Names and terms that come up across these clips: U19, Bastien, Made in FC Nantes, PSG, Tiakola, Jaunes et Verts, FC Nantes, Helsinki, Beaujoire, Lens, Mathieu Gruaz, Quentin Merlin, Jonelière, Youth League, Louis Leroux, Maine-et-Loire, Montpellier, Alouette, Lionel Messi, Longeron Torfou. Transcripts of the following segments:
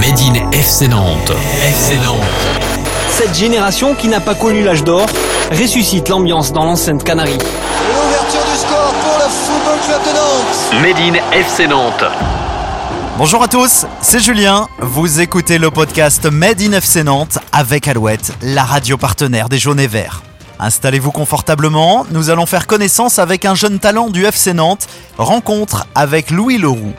Made in FC Nantes. FC Nantes. Cette génération qui n'a pas connu l'âge d'or ressuscite l'ambiance dans l'enceinte Canarie. L'ouverture du score pour le Football Club de Nantes. Made in FC Nantes. Bonjour à tous, c'est Julien. Vous écoutez le podcast Made in FC Nantes avec Alouette, la radio partenaire des Jaunes et Verts. Installez-vous confortablement, nous allons faire connaissance avec un jeune talent du FC Nantes, rencontre avec Louis Leroux.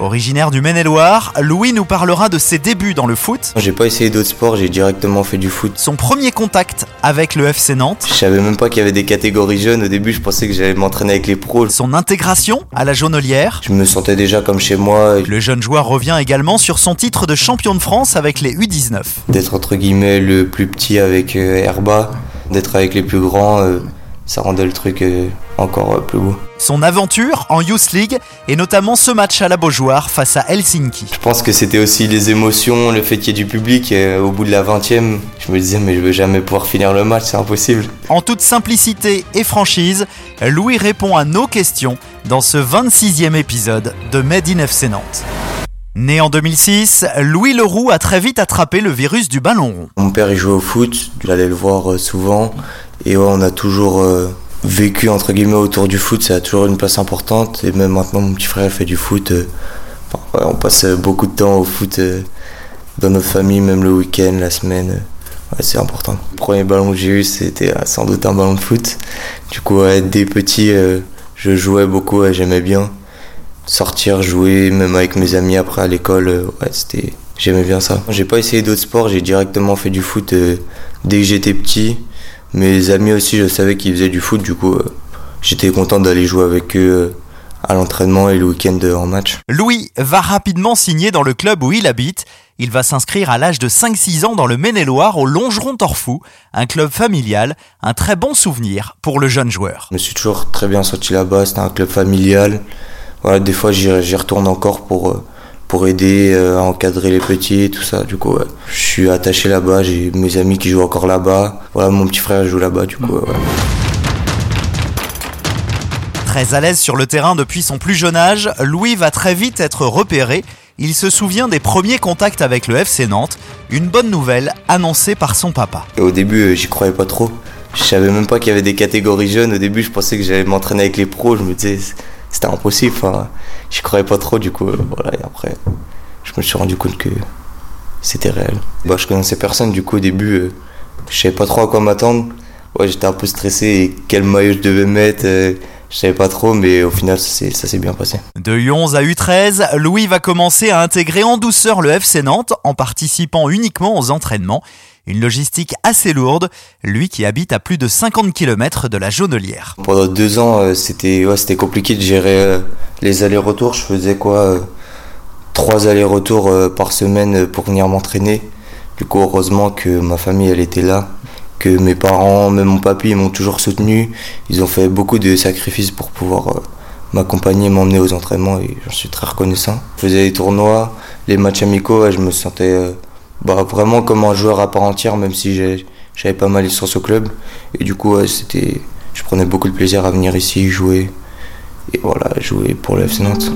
Originaire du Maine-et-Loire, Louis nous parlera de ses débuts dans le foot. J'ai pas essayé d'autres sports, j'ai directement fait du foot. Son premier contact avec le FC Nantes. Je savais même pas qu'il y avait des catégories jeunes, au début je pensais que j'allais m'entraîner avec les pros. Son intégration à la Jonelière. Je me sentais déjà comme chez moi. Le jeune joueur revient également sur son titre de champion de France avec les U19. D'être entre guillemets le plus petit avec Herba, d'être avec les plus grands... Ça rendait le truc encore plus beau. Son aventure en Youth League et notamment ce match à la Beaujoire face à Helsinki. Je pense que c'était aussi les émotions, le fait qu'il y ait du public. Au bout de la 20e, je me disais mais je vais jamais pouvoir finir le match, c'est impossible. En toute simplicité et franchise, Louis répond à nos questions dans ce 26e épisode de Made in FC Nantes. Né en 2006, Louis Leroux a très vite attrapé le virus du ballon rond. Mon père il jouait au foot, j'allais le voir souvent. Et ouais, on a toujours vécu entre guillemets autour du foot, ça a toujours une place importante. Et même maintenant, mon petit frère fait du foot. On passe beaucoup de temps au foot dans notre famille, même le week-end, la semaine. Ouais, c'est important. Le premier ballon que j'ai eu, c'était sans doute un ballon de foot. Du coup, dès petit, je jouais beaucoup, j'aimais bien. Sortir, jouer, même avec mes amis après à l'école, j'aimais bien ça. J'ai pas essayé d'autres sports, j'ai directement fait du foot dès que j'étais petit. Mes amis aussi, je savais qu'ils faisaient du foot, du coup j'étais content d'aller jouer avec eux à l'entraînement et le week-end en match. Louis va rapidement signer dans le club où il habite. Il va s'inscrire à l'âge de 5-6 ans dans le Maine-et-Loire au Longeron Torfou, un club familial, un très bon souvenir pour le jeune joueur. Je me suis toujours très bien senti là-bas, c'était un club familial. Voilà, des fois j'y retourne encore pour aider, à encadrer les petits et tout ça. Du coup, ouais. Je suis attaché là-bas, j'ai mes amis qui jouent encore là-bas. Voilà, mon petit frère joue là-bas, du coup, ouais. Très à l'aise sur le terrain depuis son plus jeune âge, Louis va très vite être repéré. Il se souvient des premiers contacts avec le FC Nantes, une bonne nouvelle annoncée par son papa. Et au début, j'y croyais pas trop. Je savais même pas qu'il y avait des catégories jeunes. Au début, je pensais que j'allais m'entraîner avec les pros. Je me disais... C'était impossible, enfin, j'y croyais pas trop, du coup, voilà, et après, je me suis rendu compte que c'était réel. Bah, je connaissais personne, du coup, au début, je savais pas trop à quoi m'attendre. Ouais, j'étais un peu stressé, et quel maillot je devais mettre, je savais pas trop, mais au final, ça s'est bien passé. De U11 à U13, Louis va commencer à intégrer en douceur le FC Nantes, en participant uniquement aux entraînements. Une logistique assez lourde, lui qui habite à plus de 50 km de la Jonelière. Pendant 2 ans, c'était compliqué de gérer les allers-retours. Je faisais 3 allers-retours par semaine pour venir m'entraîner. Du coup, heureusement que ma famille, elle était là, que mes parents, même mon papy, ils m'ont toujours soutenu. Ils ont fait beaucoup de sacrifices pour pouvoir m'accompagner, m'emmener aux entraînements et j'en suis très reconnaissant. Je faisais les tournois, les matchs amicaux, je me sentais... vraiment comme un joueur à part entière, même si j'avais pas mal de chance au club. Et du coup, je prenais beaucoup de plaisir à venir ici jouer. Et voilà, jouer pour le FC Nantes.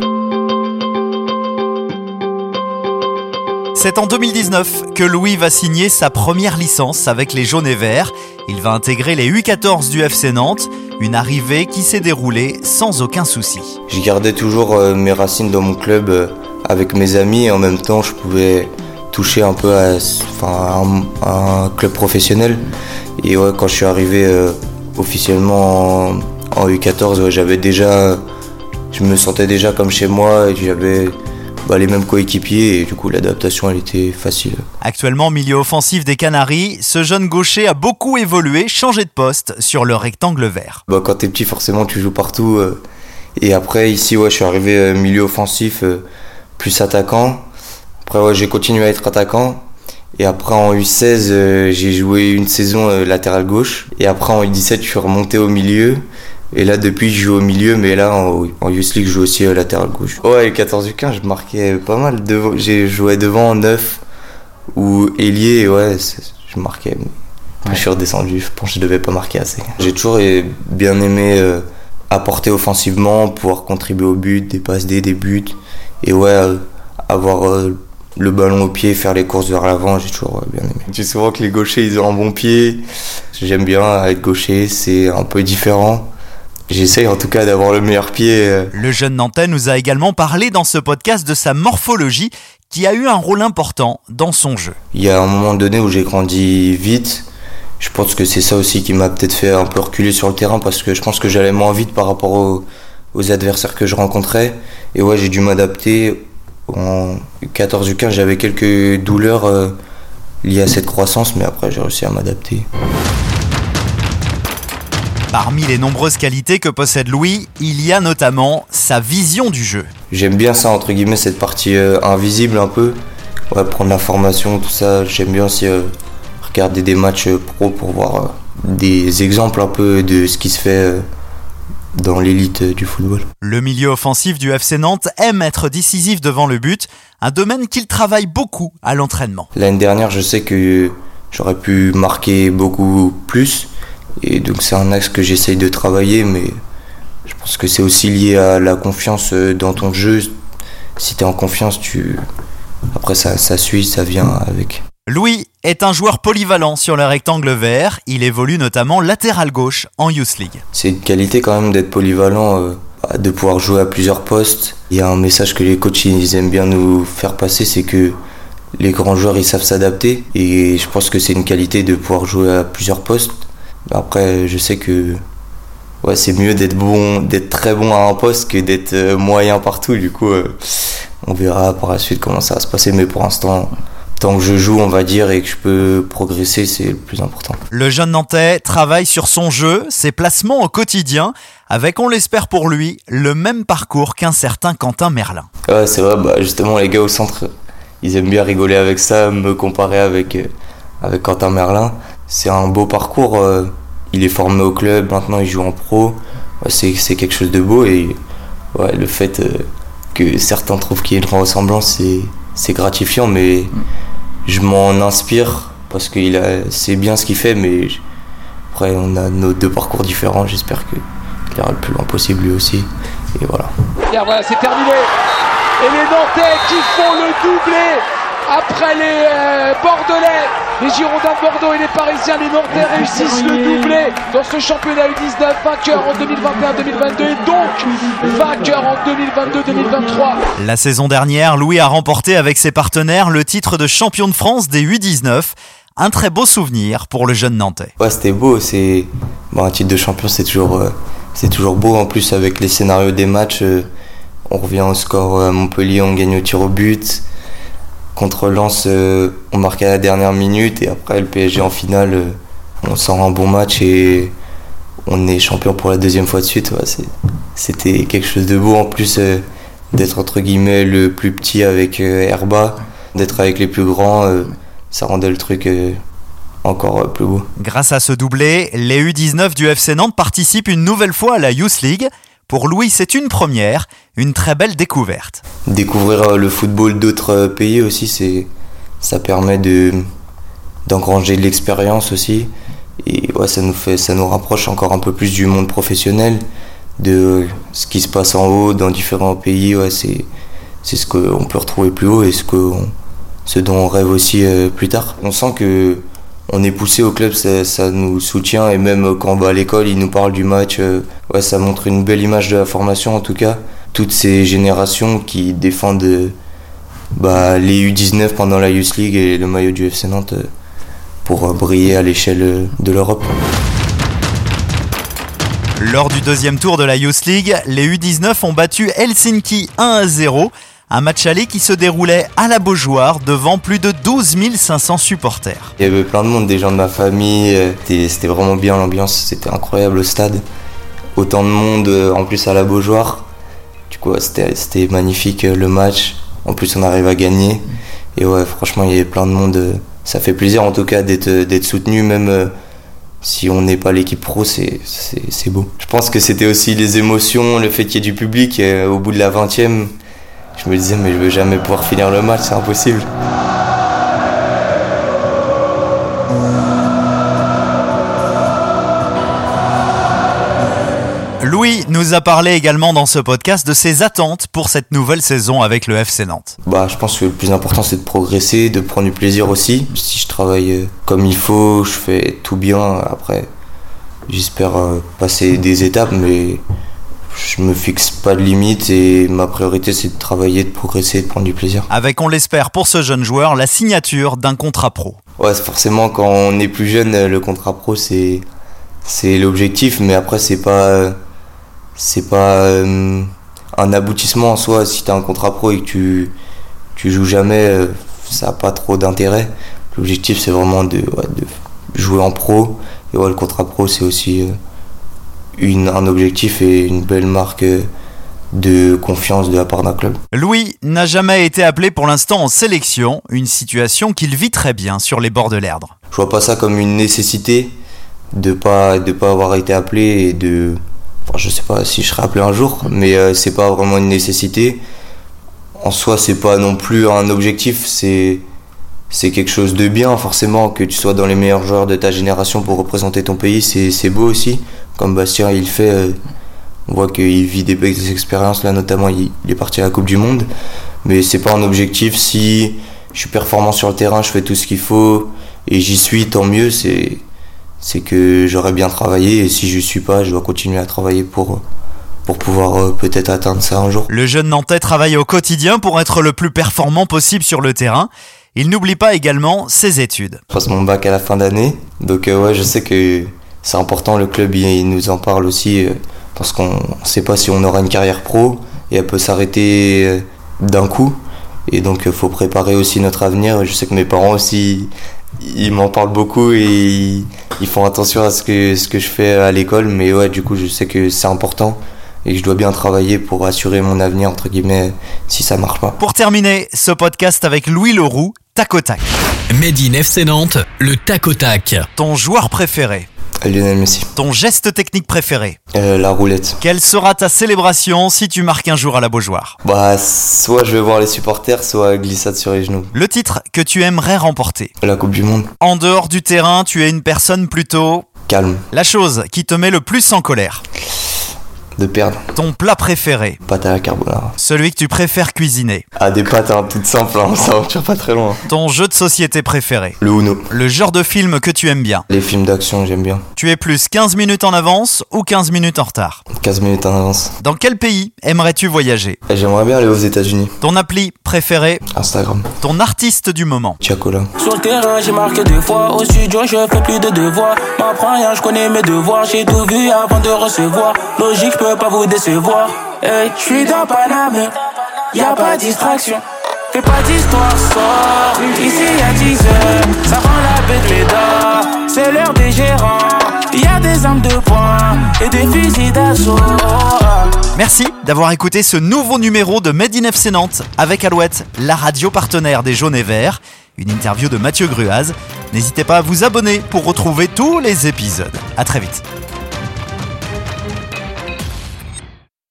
C'est en 2019 que Louis va signer sa première licence avec les Jaunes et Verts. Il va intégrer les U14 du FC Nantes, une arrivée qui s'est déroulée sans aucun souci. Je gardais toujours mes racines dans mon club avec mes amis et en même temps, je pouvais... touché un peu à un club professionnel. Et ouais, quand je suis arrivé officiellement en U14, ouais, je me sentais déjà comme chez moi et j'avais les mêmes coéquipiers et du coup l'adaptation elle était facile. Actuellement milieu offensif des Canaries, ce jeune gaucher a beaucoup évolué, changé de poste sur le rectangle vert. Quand t'es petit forcément tu joues partout et après ici ouais, je suis arrivé milieu offensif plus attaquant. Après, ouais, j'ai continué à être attaquant. Et après, en U16, j'ai joué une saison latéral gauche. Et après, en U17, je suis remonté au milieu. Et là, depuis, je joue au milieu. Mais là, en Youth League, je joue aussi latéral gauche. Ouais, 14-15, je marquais pas mal. J'ai joué devant en 9 ou ailier. Ouais, je marquais. Après, je suis redescendu. Je pense que je devais pas marquer assez. J'ai toujours bien aimé apporter offensivement, pouvoir contribuer au but, des passes, des buts. Et ouais, avoir Le ballon au pied, faire les courses vers l'avant, j'ai toujours bien aimé. Je dis souvent que les gauchers, ils ont un bon pied. J'aime bien être gaucher, c'est un peu différent. J'essaye en tout cas d'avoir le meilleur pied. Le jeune Nantais nous a également parlé dans ce podcast de sa morphologie qui a eu un rôle important dans son jeu. Il y a un moment donné où j'ai grandi vite. Je pense que c'est ça aussi qui m'a peut-être fait un peu reculer sur le terrain parce que je pense que j'allais moins vite par rapport aux adversaires que je rencontrais. Et ouais, j'ai dû m'adapter. En 14 ou 15, j'avais quelques douleurs liées à cette croissance, mais après j'ai réussi à m'adapter. Parmi les nombreuses qualités que possède Louis, il y a notamment sa vision du jeu. J'aime bien ça, entre guillemets, cette partie invisible un peu. Ouais, prendre l'information, tout ça, j'aime bien aussi regarder des matchs pro pour voir des exemples un peu de ce qui se fait dans l'élite du football. Le milieu offensif du FC Nantes aime être décisif devant le but, un domaine qu'il travaille beaucoup à l'entraînement. L'année dernière, je sais que j'aurais pu marquer beaucoup plus, et donc c'est un axe que j'essaye de travailler, mais je pense que c'est aussi lié à la confiance dans ton jeu. Si t'es en confiance, après ça suit, ça vient avec. Louis est un joueur polyvalent sur le rectangle vert. Il évolue notamment latéral gauche en Youth League. C'est une qualité quand même d'être polyvalent, de pouvoir jouer à plusieurs postes. Il y a un message que les coachs ils aiment bien nous faire passer, c'est que les grands joueurs ils savent s'adapter. Et je pense que c'est une qualité de pouvoir jouer à plusieurs postes. Après, je sais que c'est mieux d'être très bon à un poste que d'être moyen partout. Du coup, on verra par la suite comment ça va se passer. Mais pour l'instant... tant que je joue, on va dire, et que je peux progresser, c'est le plus important. Le jeune Nantais travaille sur son jeu, ses placements au quotidien, avec, on l'espère pour lui, le même parcours qu'un certain Quentin Merlin. Ouais, c'est vrai, justement, les gars au centre, ils aiment bien rigoler avec ça, me comparer avec Quentin Merlin. C'est un beau parcours, il est formé au club, maintenant il joue en pro, c'est quelque chose de beau, et le fait que certains trouvent qu'il y a une ressemblance, c'est gratifiant, mais je m'en inspire parce qu'il sait bien ce qu'il fait, mais après on a nos deux parcours différents, j'espère qu'il ira le plus loin possible lui aussi, et voilà. Et voilà, c'est terminé, et les Nantais qui font le doublé après les Bordelais, les Girondins de Bordeaux et les Parisiens, les Nantais réussissent le doublé dans ce championnat U19, vainqueur en 2021-2022 et donc vainqueur en 2022-2023. La saison dernière, Louis a remporté avec ses partenaires le titre de champion de France des U19. Un très beau souvenir pour le jeune Nantais. Ouais, c'était beau, un titre de champion, c'est toujours beau. En plus, avec les scénarios des matchs, on revient au score à Montpellier, on gagne au tir au but. Contre Lens, on marque à la dernière minute et après le PSG en finale, on sort un bon match et on est champion pour la deuxième fois de suite. Ouais, c'était quelque chose de beau en plus d'être entre guillemets le plus petit avec Herba, d'être avec les plus grands, ça rendait le truc encore plus beau. Grâce à ce doublé, les U19 du FC Nantes participent une nouvelle fois à la Youth League. Pour Louis, c'est une première, une très belle découverte. Découvrir le football d'autres pays aussi, ça permet d'engranger de l'expérience aussi. Et ça nous rapproche encore un peu plus du monde professionnel, de ce qui se passe en haut, dans différents pays. Ouais, c'est ce qu'on peut retrouver plus haut et ce dont on rêve aussi plus tard. On sent qu'on est poussé au club, ça nous soutient, et même quand on va à l'école, ils nous parlent du match. Ça montre une belle image de la formation en tout cas. Toutes ces générations qui défendent les U19 pendant la Youth League et le maillot du FC Nantes pour briller à l'échelle de l'Europe. Lors du deuxième tour de la Youth League, les U19 ont battu Helsinki 1-0. Un match aller qui se déroulait à la Beaujoire devant plus de 12 500 supporters. Il y avait plein de monde, des gens de ma famille. C'était vraiment bien l'ambiance, c'était incroyable au stade. Autant de monde, en plus à la Beaujoire. Du coup, c'était magnifique le match. En plus, on arrive à gagner. Et franchement, il y avait plein de monde. Ça fait plaisir en tout cas d'être soutenu, même si on n'est pas l'équipe pro, c'est beau. Je pense que c'était aussi les émotions, le fait qu'il y ait du public. Au bout de la 20e, je me disais, mais je ne vais jamais pouvoir finir le match, c'est impossible. Louis nous a parlé également dans ce podcast de ses attentes pour cette nouvelle saison avec le FC Nantes. Je pense que le plus important c'est de progresser, de prendre du plaisir aussi. Si je travaille comme il faut, je fais tout bien. Après, j'espère passer des étapes, mais je me fixe pas de limite et ma priorité c'est de travailler, de progresser, de prendre du plaisir. Avec, on l'espère pour ce jeune joueur, la signature d'un contrat pro. Ouais, forcément quand on est plus jeune, le contrat pro c'est l'objectif, mais après c'est pas un aboutissement en soi. Si t'as un contrat pro et que tu joues jamais, ça a pas trop d'intérêt. L'objectif c'est vraiment de jouer en pro, et le contrat pro c'est aussi un objectif et une belle marque de confiance de la part d'un club. Louis n'a jamais été appelé pour l'instant en sélection, une situation qu'il vit très bien sur les bords de l'Erdre. Je vois pas ça comme une nécessité de pas avoir été appelé et je sais pas si je serai appelé un jour, mais c'est pas vraiment une nécessité. En soi, c'est pas non plus un objectif, c'est quelque chose de bien, forcément, que tu sois dans les meilleurs joueurs de ta génération pour représenter ton pays, c'est beau aussi. Comme Bastien il fait, on voit qu'il vit des belles expériences, là notamment il est parti à la Coupe du Monde, mais c'est pas un objectif. Si je suis performant sur le terrain, je fais tout ce qu'il faut et j'y suis, tant mieux, c'est que j'aurais bien travaillé, et si je suis pas, je dois continuer à travailler pour pouvoir peut-être atteindre ça un jour. Le jeune Nantais travaille au quotidien pour être le plus performant possible sur le terrain. Il n'oublie pas également ses études. Je passe mon bac à la fin d'année, donc je sais que c'est important, le club il nous en parle aussi, parce qu'on ne sait pas si on aura une carrière pro, et elle peut s'arrêter d'un coup, et donc il faut préparer aussi notre avenir. Je sais que mes parents aussi, ils m'en parlent beaucoup, et ils font attention à ce que je fais à l'école, mais du coup je sais que c'est important, et que je dois bien travailler pour assurer mon avenir, entre guillemets, si ça marche pas. Pour terminer ce podcast avec Louis Leroux, tac au tac. Made in FC Nantes, le tac au tac. Ton joueur préféré? Lionel Messi. Ton geste technique préféré? La roulette. Quelle sera ta célébration si tu marques un jour à la Beaujoire? Soit je vais voir les supporters, soit glissade sur les genoux. Le titre que tu aimerais remporter? La Coupe du Monde. En dehors du terrain, tu es une personne plutôt calme. La chose qui te met le plus en colère? De perdre. Ton plat préféré? Pâte à la carbonara. Celui que tu préfères cuisiner? Des pâtes, toutes simples, ça ne va pas très loin. Ton jeu de société préféré? Le Uno. Le genre de film que tu aimes bien? Les films d'action, j'aime bien. Tu es plus 15 minutes en avance ou 15 minutes en retard? 15 minutes en avance. Dans quel pays aimerais-tu voyager? J'aimerais bien aller aux États-Unis. Ton appli préféré? Instagram. Ton artiste du moment? Tiakola. Sur le terrain, j'ai marqué deux fois. Au studio, je fais plus de devoirs. M'apprends rien, je connais mes devoirs. J'ai tout vu avant de recevoir. Logique, je peux pas vous décevoir. Hey, je suis dans Paname, y'a pas distraction. Fais pas d'histoire, sort. Ici y'a 10 heures, ça rend la bête les dents. C'est l'heure des gérants, y'a des armes de poing et des fusils d'assaut. Merci d'avoir écouté ce nouveau numéro de Made in FC Nantes avec Alouette, la radio partenaire des Jaunes et Verts. Une interview de Mathieu Gruaz. N'hésitez pas à vous abonner pour retrouver tous les épisodes. À très vite.